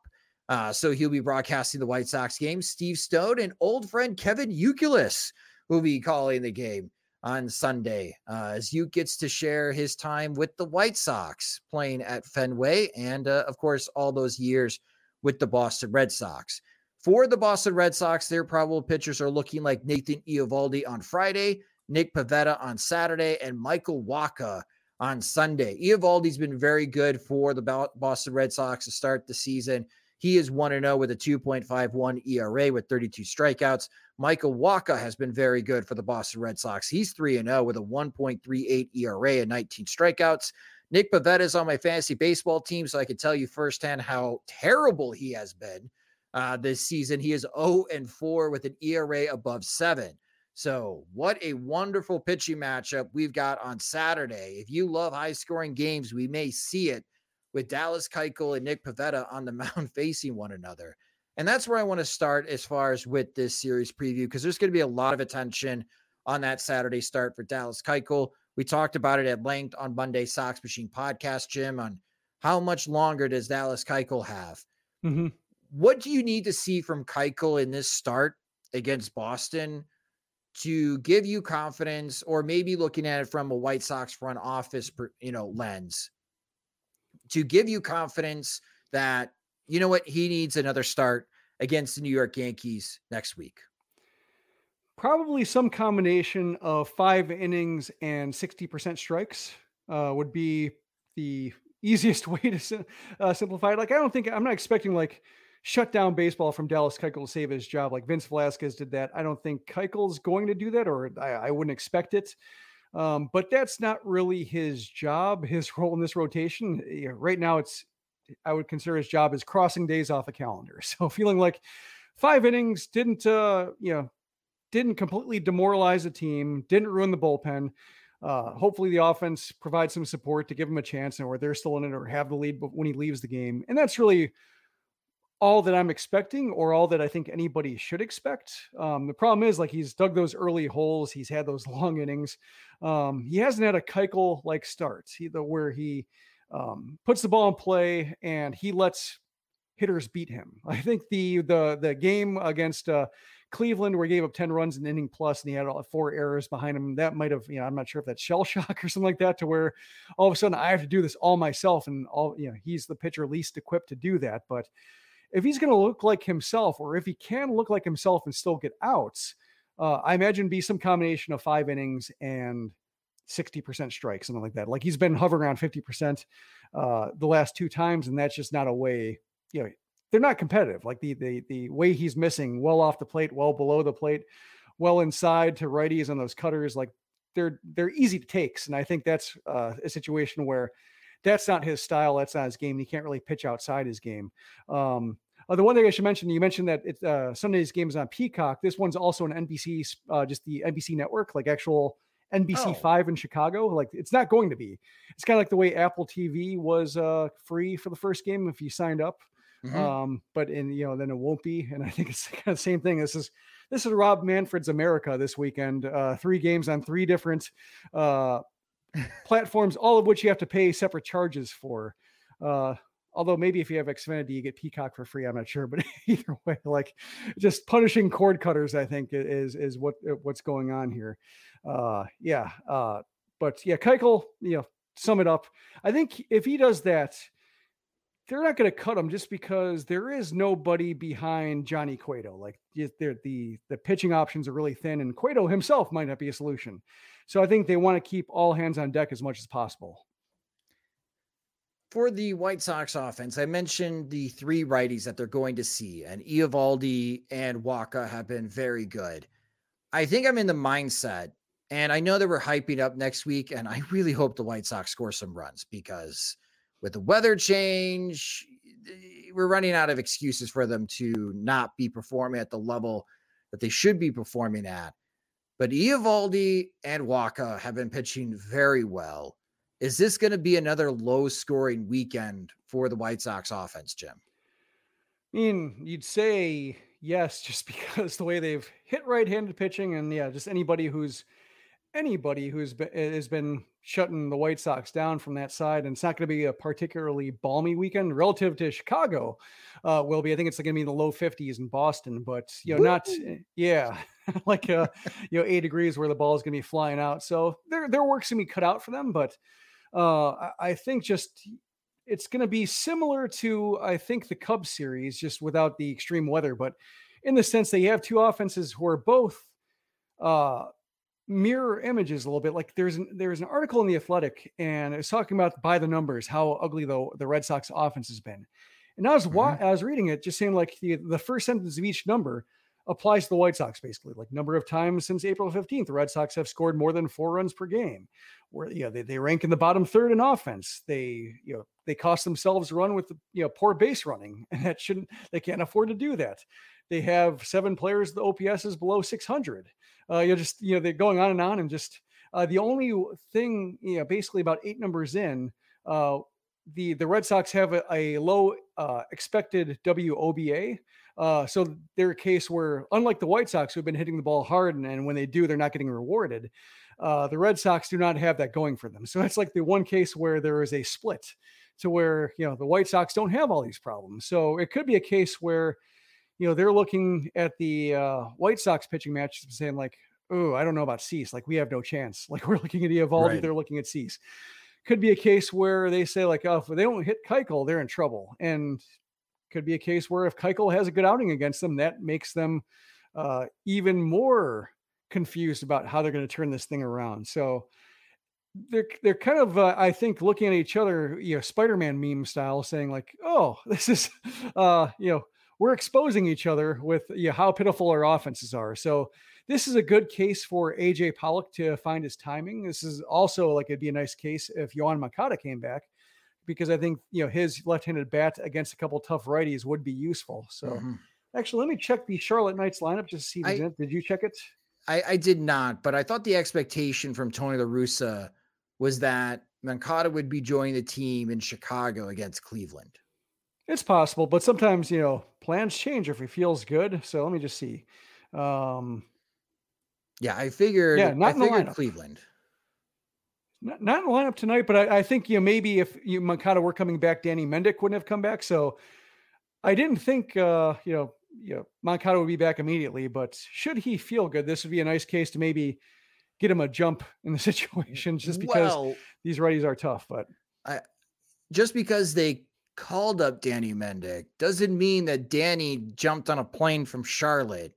Uh, so he'll be broadcasting the White Sox game. Steve Stone and old friend Kevin Youkilis will be calling the game on Sunday uh, as Uke gets to share his time with the White Sox playing at Fenway and, uh, of course, all those years with the Boston Red Sox. For the Boston Red Sox, their probable pitchers are looking like Nathan Eovaldi on Friday, Nick Pivetta on Saturday, and Michael Wacha on Sunday. Eovaldi's been very good for the Boston Red Sox to start the season. He is one and oh with a two point five one E R A with thirty-two strikeouts. Michael Wacha has been very good for the Boston Red Sox. He's three and oh with a one point three eight E R A and nineteen strikeouts. Nick Pivetta is on my fantasy baseball team, so I can tell you firsthand how terrible he has been uh, this season. He is oh and four with an E R A above seven. So what a wonderful pitching matchup we've got on Saturday. If you love high-scoring games, we may see it with Dallas Keuchel and Nick Pivetta on the mound facing one another. And that's where I want to start as far as with this series preview, because there's going to be a lot of attention on that Saturday start for Dallas Keuchel. We talked about it at length on Monday Sox Machine podcast, Jim, on how much longer does Dallas Keuchel have? Mm-hmm. What do you need to see from Keuchel in this start against Boston to give you confidence, or maybe looking at it from a White Sox front office, you know, lens, to give you confidence that, you know what, he needs another start against the New York Yankees next week? Probably some combination of five innings and sixty percent strikes uh, would be the easiest way to uh, simplify it. Like, I don't think, I'm not expecting like shut down baseball from Dallas Keuchel to save his job. Like Vince Velasquez did that. I don't think Keuchel's going to do that, or I, I wouldn't expect it. Um, but that's not really his job, his role in this rotation. You know, right now it's, I would consider his job is crossing days off a calendar. So feeling like five innings didn't, uh, you know, didn't completely demoralize the team, didn't ruin the bullpen. Uh, hopefully the offense provides some support to give him a chance, and or they're still in it or have the lead when he leaves the game. And that's really all that I'm expecting, or all that I think anybody should expect. Um, the problem is, like, he's dug those early holes. He's had those long innings. Um, he hasn't had a Keuchel like start either, where he um, puts the ball in play and he lets hitters beat him. I think the, the, the game against uh, Cleveland, where he gave up ten runs an inning plus, and he had all four errors behind him. That might've, you know, I'm not sure if that's shell shock or something like that, to where all of a sudden I have to do this all myself. And all, you know, he's the pitcher least equipped to do that. But if he's going to look like himself, or if he can look like himself and still get outs, uh, I imagine be some combination of five innings and sixty percent strike, something like that. Like, he's been hovering around fifty percent uh, the last two times. And that's just not a way, you know, they're not competitive. Like the, the, the way he's missing well off the plate, well below the plate, well inside to righties on those cutters, like they're, they're easy to takes. And I think that's uh, a situation where that's not his style. That's not his game. He can't really pitch outside his game. Um, uh, the one thing I should mention, you mentioned that it, uh, Sunday's game is on Peacock. This one's also on N B C, uh, just the N B C network, like actual N B C oh. five in Chicago. Like, it's not going to be, it's kind of like the way Apple T V was uh, free for the first game if you signed up. Mm-hmm. Um, but in, you know, then it won't be. And I think it's kind of the same thing. This is, this is Rob Manfred's America this weekend, uh, three games on three different, uh, platforms, all of which you have to pay separate charges for. Uh, although maybe if you have Xfinity, you get Peacock for free. I'm not sure, but either way, like, just punishing cord cutters, I think is, is what, what's going on here. Uh, yeah. Uh, but yeah, Keuchel, you know, sum it up. I think if he does that, they're not going to cut him, just because there is nobody behind Johnny Cueto. Like, the, the, the pitching options are really thin, and Cueto himself might not be a solution. So I think they want to keep all hands on deck as much as possible. For the White Sox offense, I mentioned the three righties that they're going to see, and Eovaldi and Waka have been very good. I think I'm in the mindset, and I know that we're hyping up next week, and I really hope the White Sox score some runs, because with the weather change, we're running out of excuses for them to not be performing at the level that they should be performing at. But Eovaldi and Waka have been pitching very well. Is this going to be another low-scoring weekend for the White Sox offense, Jim? I mean, you'd say yes, just because the way they've hit right-handed pitching, and yeah, just anybody who's anybody who's been, has been shutting the White Sox down from that side. And it's not going to be a particularly balmy weekend relative to Chicago. Uh, will be, I think it's going to be in the low fifties in Boston, but you know, Woo! not, yeah, like, uh, you know, eight degrees where the ball is going to be flying out. So their, their work's going to be cut out for them. But uh, I think just, it's going to be similar to, I think, the Cubs series, just without the extreme weather, but in the sense that you have two offenses who are both, uh, mirror images a little bit. Like, there's an, there's an article in The Athletic, and it was talking about by the numbers how ugly the, the Red Sox offense has been. And I was mm-hmm. wa- I was reading it, just saying like the, the first sentence of each number applies to the White Sox, basically. Like, number of times since April fifteenth, the Red Sox have scored more than four runs per game. Where, you know, they, they rank in the bottom third in offense. They, you know, they cost themselves a run with, you know, poor base running, and that shouldn't, they can't afford to do that. They have seven players, the O P S is below six hundred. Uh, you're just, you know, they're going on and on, and just uh, the only thing, you know, basically about eight numbers in, uh, the the Red Sox have a, a low uh, expected W O B A. Uh, so they're a case where, unlike the White Sox, who've been hitting the ball hard, and, and when they do, they're not getting rewarded. Uh, the Red Sox do not have that going for them. So that's like the one case where there is a split, to where, you know, the White Sox don't have all these problems. So it could be a case where, you know, they're looking at the uh, White Sox pitching matches and saying like, oh, I don't know about Cease. Like, we have no chance. Like, we're looking at Eovaldi. Right. They're looking at Cease. Could be a case where they say, like, oh, if they don't hit Keuchel, they're in trouble. And could be a case where if Keuchel has a good outing against them, that makes them uh, even more confused about how they're going to turn this thing around. So they're, they're kind of, uh, I think, looking at each other, you know, Spider-Man meme style, saying like, oh, this is, uh, you know, we're exposing each other with, you know, how pitiful our offenses are. So this is a good case for A J Pollock to find his timing. This is also, like, it'd be a nice case if Yoán Moncada came back, because I think, you know, his left-handed bat against a couple tough righties would be useful. So mm-hmm. actually, let me check the Charlotte Knights lineup just to see. I, did you check it? I, I did not, but I thought the expectation from Tony La Russa was that Moncada would be joining the team in Chicago against Cleveland. It's possible, but sometimes, you know, plans change if he feels good. So let me just see. Um, yeah, I figured, yeah, not I in figured Cleveland. Not, not in the lineup tonight, but I, I think, you know, maybe if you Moncada were coming back, Danny Mendick wouldn't have come back. So I didn't think, uh, you know, you know, Moncada would be back immediately, but should he feel good, this would be a nice case to maybe get him a jump in the situation, just because well, these righties are tough. But I, just because they called up Danny Mendick doesn't mean that Danny jumped on a plane from Charlotte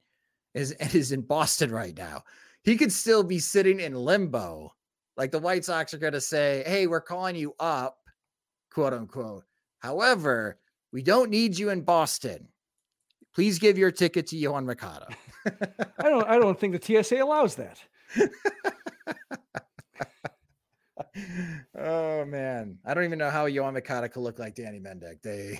is, and is in Boston right now. He could still be sitting in limbo. Like, the White Sox are going to say, hey, we're calling you up, quote unquote. However, we don't need you in Boston. Please give your ticket to Yoán Moncada. I don't, I don't think the T S A allows that. Oh man, I don't even know how Yoán Moncada could look like Danny Mendick. They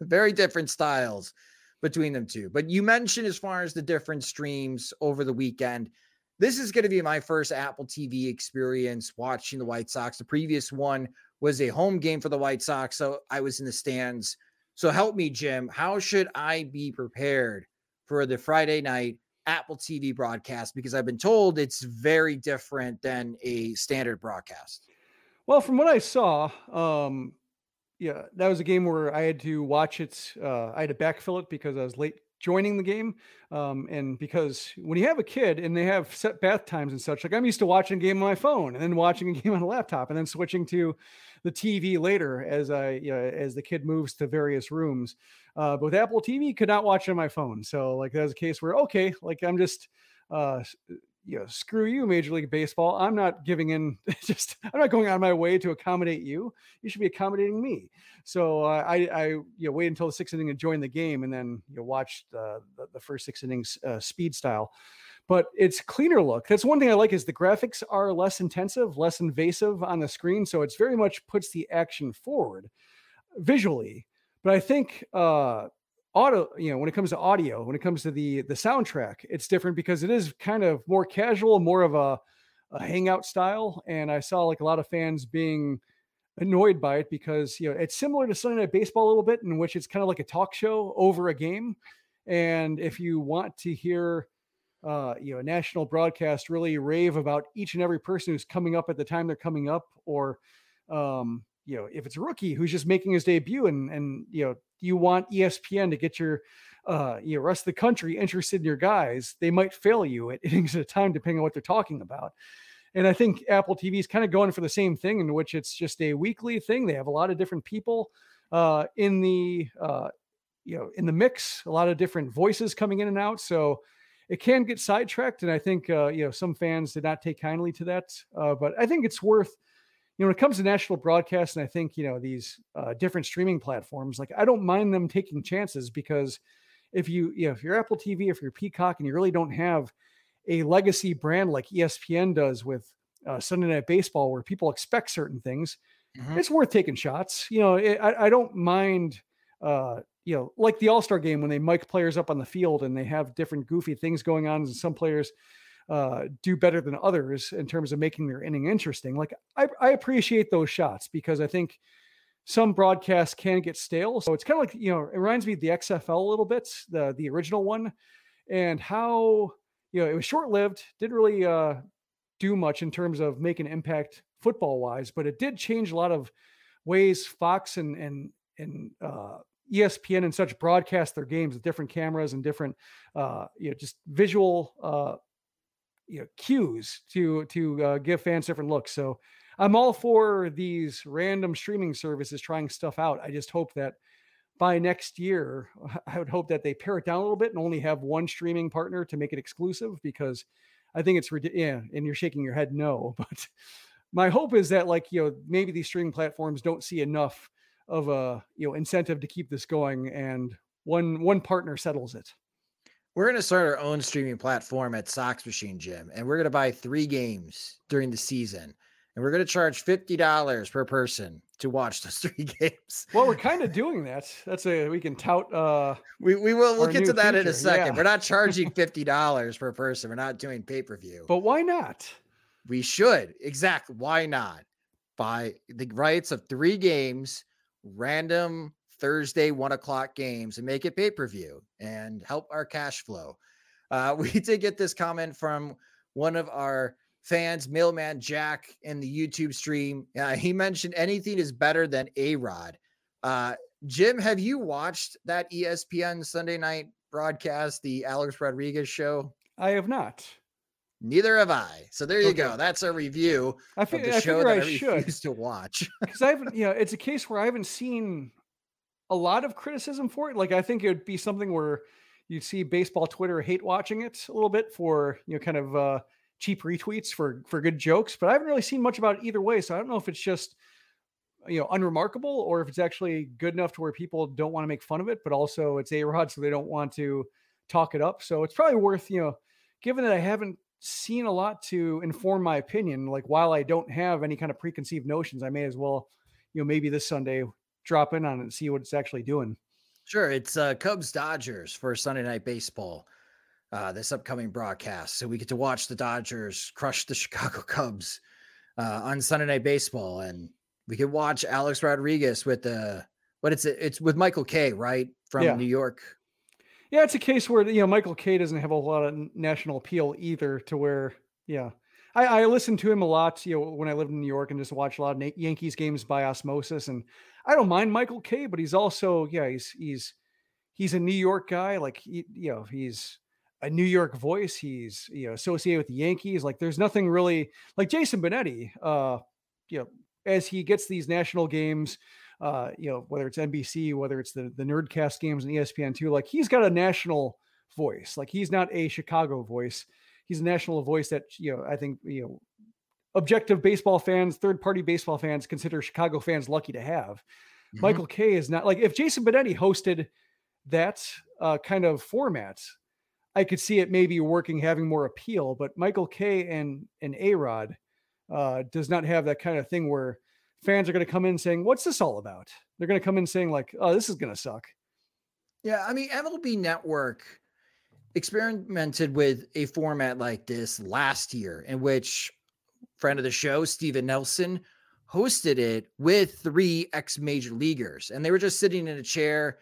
very different styles between them two. But you mentioned as far as the different streams over the weekend, this is going to be my first Apple T V experience watching the White Sox. The previous one was a home game for the White Sox, so I was in the stands. So help me, Jim, how should I be prepared for the Friday night Apple T V broadcast? Because I've been told it's very different than a standard broadcast. Well, from what I saw, um, yeah, that was a game where I had to watch it. Uh, I had to backfill it because I was late joining the game. Um, and because when you have a kid and they have set bath times and such, like, I'm used to watching a game on my phone and then watching a game on a laptop and then switching to the T V later as I, you know, as the kid moves to various rooms. Uh, but with Apple T V, could not watch it on my phone. So like, that was a case where, okay, like, I'm just, uh, you know, screw you, Major League Baseball. I'm not giving in. Just, I'm not going out of my way to accommodate you. You should be accommodating me. So uh, I, I, you know, wait until the sixth inning to join the game, and then you know, watch uh, the, the first six innings uh, speed style. But it's cleaner look. That's one thing I like, is the graphics are less intensive, less invasive on the screen. So it's very much puts the action forward visually. But I think uh, audio, you know, when it comes to audio, when it comes to the the soundtrack, it's different because it is kind of more casual, more of a, a hangout style. And I saw like a lot of fans being annoyed by it because, you know, it's similar to Sunday Night Baseball a little bit, in which it's kind of like a talk show over a game. And if you want to hear, uh, you know, a national broadcast really rave about each and every person who's coming up at the time they're coming up, or, um, you know, if it's a rookie who's just making his debut and, and, you know, you want E S P N to get your, uh, you know, rest of the country interested in your guys, they might fail you at innings at a time, depending on what they're talking about. And I think Apple T V is kind of going for the same thing, in which it's just a weekly thing. They have a lot of different people, uh, in the, uh, you know, in the mix, a lot of different voices coming in and out. So it can get sidetracked. And I think, uh, you know, some fans did not take kindly to that, uh, but I think it's worth, you know, when it comes to national broadcasts, and I think, you know, these uh, different streaming platforms, like, I don't mind them taking chances, because if you, you know, if you're Apple T V, if you're Peacock, and you really don't have a legacy brand like E S P N does with uh, Sunday Night Baseball, where people expect certain things, mm-hmm. it's worth taking shots. You know, it, I, I don't mind, uh, you know, like the All-Star game when they mic players up on the field and they have different goofy things going on, and some players uh, do better than others in terms of making their inning interesting. Like, I, I appreciate those shots, because I think some broadcasts can get stale. So it's kind of like, you know, it reminds me of the X F L a little bit, the, the original one, and how, you know, it was short lived, didn't really, uh, do much in terms of making impact football wise, but it did change a lot of ways Fox and, and, and, uh, E S P N and such broadcast their games with different cameras and different, uh, you know, just visual, uh, you know, cues to to uh, give fans different looks. So I'm all for these random streaming services trying stuff out. I just hope that by next year, I would hope that they pare it down a little bit and only have one streaming partner to make it exclusive, because I think it's ridiculous. Yeah, and you're shaking your head no, but my hope is that, like, you know, maybe these streaming platforms don't see enough of a, you know, incentive to keep this going, and one one partner settles it. We're going to start our own streaming platform at Sox Machine Gym, and we're going to buy three games during the season, and we're going to charge fifty dollars per person to watch those three games. Well, we're kind of doing that. That's a, we can tout. Uh, we, we will, we'll get to that feature in a second. Yeah. We're not charging fifty dollars per person. We're not doing pay-per-view, but why not? We should. Exactly. Why not? Buy the rights of three games, random Thursday, one o'clock games, and make it pay-per-view and help our cash flow. Uh, we did get this comment from one of our fans, Mailman Jack, in the YouTube stream. Uh, he mentioned anything is better than A-Rod. Uh, Jim, have you watched that E S P N Sunday night broadcast, the Alex Rodriguez show? I have not. Neither have I. So there you okay. go. That's a review I fi- of the I show that I, I refuse should. to watch. Because I haven't, you know, it's a case where I haven't seen a lot of criticism for it. Like, I think it would be something where you'd see baseball Twitter hate watching it a little bit for, you know, kind of uh, cheap retweets for, for good jokes, but I haven't really seen much about it either way. So I don't know if it's just, you know, unremarkable, or if it's actually good enough to where people don't want to make fun of it, but also it's A-Rod, so they don't want to talk it up. So it's probably worth, you know, given that I haven't seen a lot to inform my opinion, like, while I don't have any kind of preconceived notions, I may as well, you know, maybe this Sunday drop in on it and see what it's actually doing. Sure. It's uh Cubs Dodgers for Sunday Night Baseball, uh, this upcoming broadcast. So we get to watch the Dodgers crush the Chicago Cubs uh, on Sunday Night Baseball. And we can watch Alex Rodriguez with the, uh, but it's, it's with Michael Kay, right? From yeah. New York. Yeah. It's a case where, you know, Michael Kay doesn't have a lot of national appeal either, to where, yeah, I, I listened to him a lot, you know, when I lived in New York, and just watched a lot of Yankees games by osmosis. And I don't mind Michael Kay, but he's also, yeah, he's, he's, he's a New York guy. Like, he, you know, he's a New York voice. He's, you know, associated with the Yankees. Like, there's nothing really, like Jason Benetti, uh, you know, as he gets these national games, uh, you know, whether it's N B C, whether it's the, the Nerdcast games and E S P N two, like, he's got a national voice. Like, he's not a Chicago voice. He's a national voice that, you know, I think, you know, objective baseball fans, third-party baseball fans consider Chicago fans lucky to have. Mm-hmm. Michael Kay is not, like, if Jason Benetti hosted that uh, kind of format, I could see it maybe working, having more appeal. But Michael Kay and, and A-Rod uh, does not have that kind of thing where fans are going to come in saying, what's this all about? They're going to come in saying, like, oh, this is going to suck. Yeah, I mean, M L B Network experimented with a format like this last year, in which friend of the show, Steven Nelson, hosted it with three ex-major leaguers. And they were just sitting in a chair,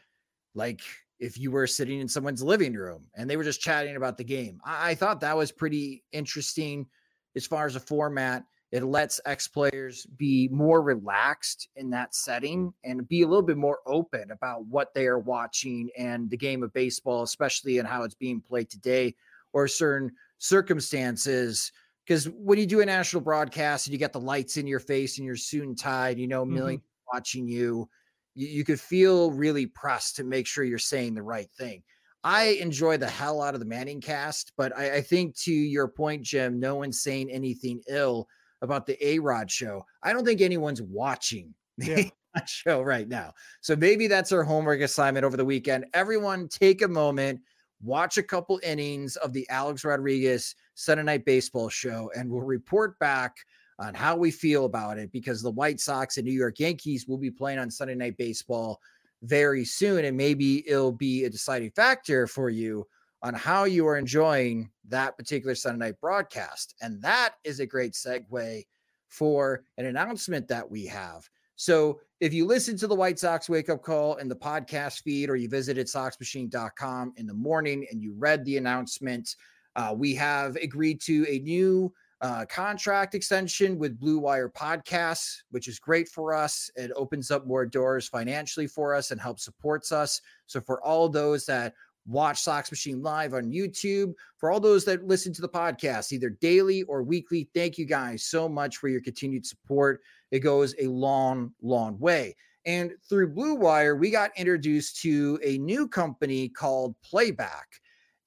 like if you were sitting in someone's living room, and they were just chatting about the game. I, I thought that was pretty interesting as far as the format. It lets ex-players be more relaxed in that setting and be a little bit more open about what they are watching and the game of baseball, especially in how it's being played today or certain circumstances. Because when you do a national broadcast and you get the lights in your face and your suit and tie, you know, mm-hmm. millions watching you, you, you could feel really pressed to make sure you're saying the right thing. I enjoy the hell out of the Manning cast, but I, I think, to your point, Jim, no one's saying anything ill about the A-Rod show. I don't think anyone's watching the yeah. A-Rod show right now. So maybe that's our homework assignment over the weekend. Everyone take a moment, watch a couple innings of the Alex Rodriguez Sunday Night Baseball show, and we'll report back on how we feel about it, because the White Sox and New York Yankees will be playing on Sunday Night Baseball very soon. And maybe it'll be a deciding factor for you on how you are enjoying that particular Sunday night broadcast. And that is a great segue for an announcement that we have. So if you listen to the White Sox wake-up call in the podcast feed, or you visited Sox Machine dot com in the morning and you read the announcement, uh, we have agreed to a new uh, contract extension with Blue Wire Podcasts, which is great for us. It opens up more doors financially for us and helps support us. So for all those that Watch Sox Machine Live on YouTube. For all those that listen to the podcast, either daily or weekly, thank you guys so much for your continued support. It goes a long, long way. And through Blue Wire, we got introduced to a new company called Playback.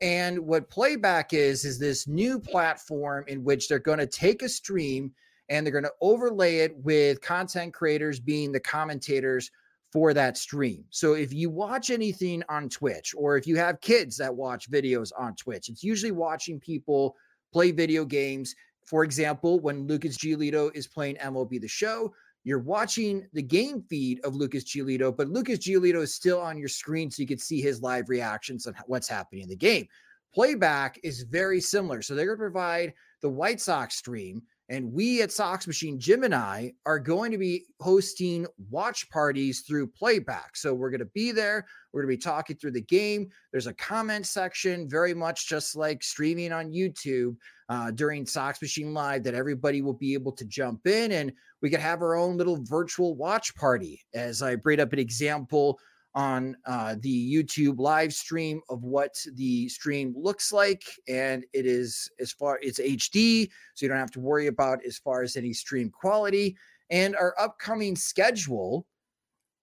And what Playback is, is this new platform in which they're going to take a stream and they're going to overlay it with content creators being the commentators for that stream. So if you watch anything on Twitch, or if you have kids that watch videos on Twitch, it's usually watching people play video games. For example, when Lucas Giolito is playing M L B The Show, you're watching the game feed of Lucas Giolito, but Lucas Giolito is still on your screen so you can see his live reactions on what's happening in the game. Playback is very similar. So they're going to provide the White Sox stream, and we at Sox Machine, Jim and I, are going to be hosting watch parties through Playback. So we're going to be there. We're going to be talking through the game. There's a comment section, very much just like streaming on YouTube uh, during Sox Machine Live, that everybody will be able to jump in, and we could have our own little virtual watch party. As I bring up an example on uh, the YouTube live stream of what the stream looks like. And it is, as far, it's H D, so you don't have to worry about as far as any stream quality. And our upcoming schedule,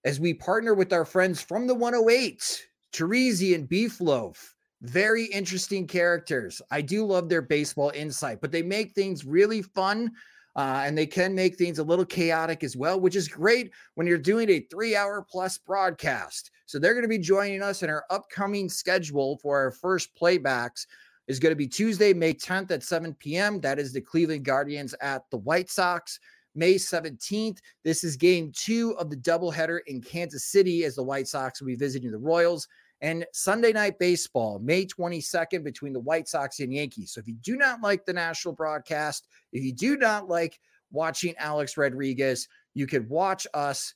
as we partner with our friends from the one oh eight, Teresi and Beefloaf, very interesting characters. I do love their baseball insight, but they make things really fun. Uh, and they can make things a little chaotic as well, which is great when you're doing a three-hour plus broadcast. So they're going to be joining us in our upcoming schedule for our first Playbacks. Is going to be Tuesday, May tenth at seven p.m. That is the Cleveland Guardians at the White Sox. May seventeenth, this is game two of the doubleheader in Kansas City as the White Sox will be visiting the Royals. And Sunday Night Baseball, May twenty-second, between the White Sox and Yankees. So if you do not like the national broadcast, if you do not like watching Alex Rodriguez, you could watch us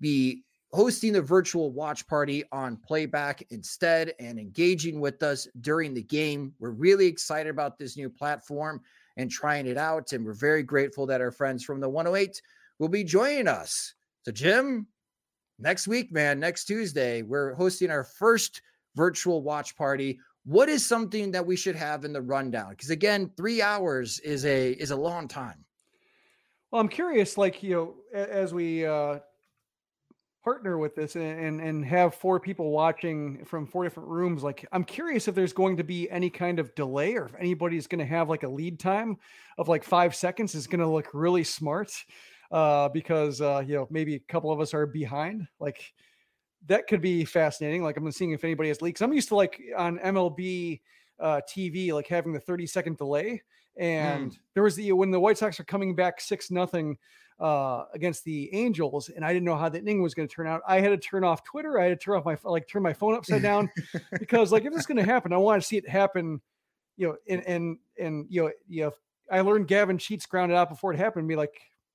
be hosting the virtual watch party on Playback instead and engaging with us during the game. We're really excited about this new platform and trying it out, and we're very grateful that our friends from the one oh eight will be joining us. So, Jim, next week, man, next Tuesday, we're hosting our first virtual watch party. What is something that we should have in the rundown? Because again, three hours is a is a long time. Well, I'm curious, like, you know, as we uh, partner with this and and have four people watching from four different rooms, like, I'm curious if there's going to be any kind of delay, or if anybody's going to have like a lead time of like five seconds is going to look really smart. Uh, because, uh, you know, maybe a couple of us are behind. Like, that could be fascinating. Like, I'm seeing if anybody has leaks. I'm used to, like, on M L B uh, T V, like having the thirty second delay. And mm. there was the, when the White Sox are coming back six, nothing uh, against the Angels. And I didn't know how that inning was going to turn out. I had to turn off Twitter. I had to turn off my, like turn my phone upside down because, like, if this is going to happen, I want to see it happen, you know, and, and, and, you know, you know, I learned Gavin Sheets grounded out before it happened and be like,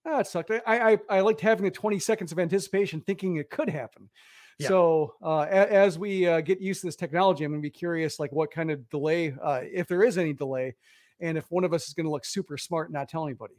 oh, it sucked. I, I I liked having the twenty seconds of anticipation, thinking it could happen. Yeah. So uh, a, as we uh, get used to this technology, I'm going to be curious, like, what kind of delay, uh, if there is any delay, and if one of us is going to look super smart and not tell anybody.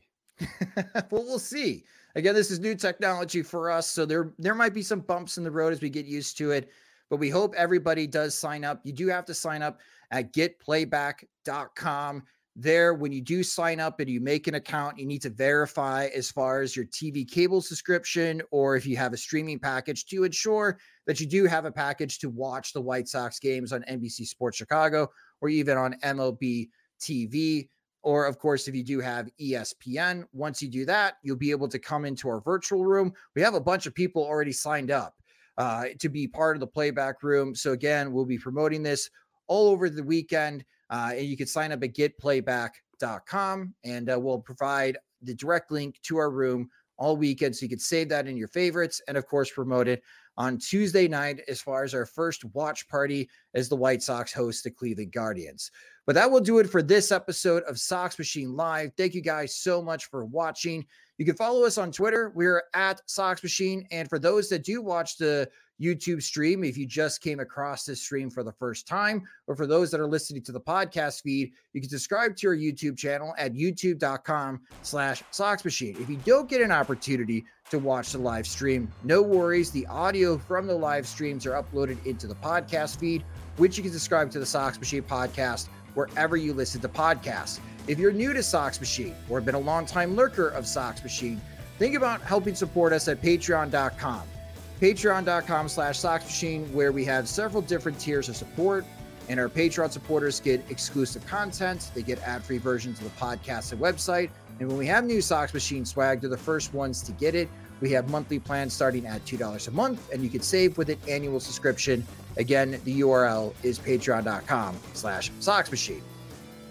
Well, we'll see. Again, this is new technology for us, so there there might be some bumps in the road as we get used to it. But we hope everybody does sign up. You do have to sign up at get playback dot com. There, when you do sign up and you make an account, you need to verify as far as your T V cable subscription, or if you have a streaming package, to ensure that you do have a package to watch the White Sox games on N B C Sports Chicago, or even on M L B T V, or, of course, if you do have E S P N. Once you do that, you'll be able to come into our virtual room. We have a bunch of people already signed up uh, to be part of the Playback room. So, again, we'll be promoting this all over the weekend. Uh, and you can sign up at get playback dot com, and uh, we'll provide the direct link to our room all weekend. So you can save that in your favorites and, of course, promote it on Tuesday night as far as our first watch party as the White Sox host the Cleveland Guardians. But that will do it for this episode of Sox Machine Live. Thank you guys so much for watching. You can follow us on Twitter. We're at Sox Machine. And for those that do watch the YouTube stream, if you just came across this stream for the first time, or for those that are listening to the podcast feed, you can subscribe to our YouTube channel at youtube dot com slash Sox Machine. If you don't get an opportunity to watch the live stream, no worries. The audio from the live streams are uploaded into the podcast feed which you can subscribe to the Sox Machine podcast wherever you listen to podcasts. If you're new to Sox Machine or have been a longtime lurker of Sox Machine, think about helping support us at patreon dot com. Patreon.com slash Sox Machine, where we have several different tiers of support, and our Patreon supporters get exclusive content. They get ad-free versions of the podcast and website. And when we have new Sox Machine swag, they're the first ones to get it. We have monthly plans starting at two dollars a month, and you can save with an annual subscription. Again, the U R L is patreon.com slash Sox Machine.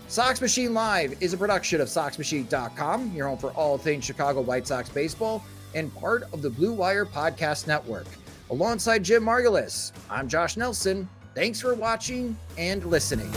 Sox Machine Live is a production of Sox Machine dot com, your home for all things Chicago White Sox baseball, and part of the Blue Wire Podcast Network. Alongside Jim Margulis, I'm Josh Nelson. Thanks for watching and listening.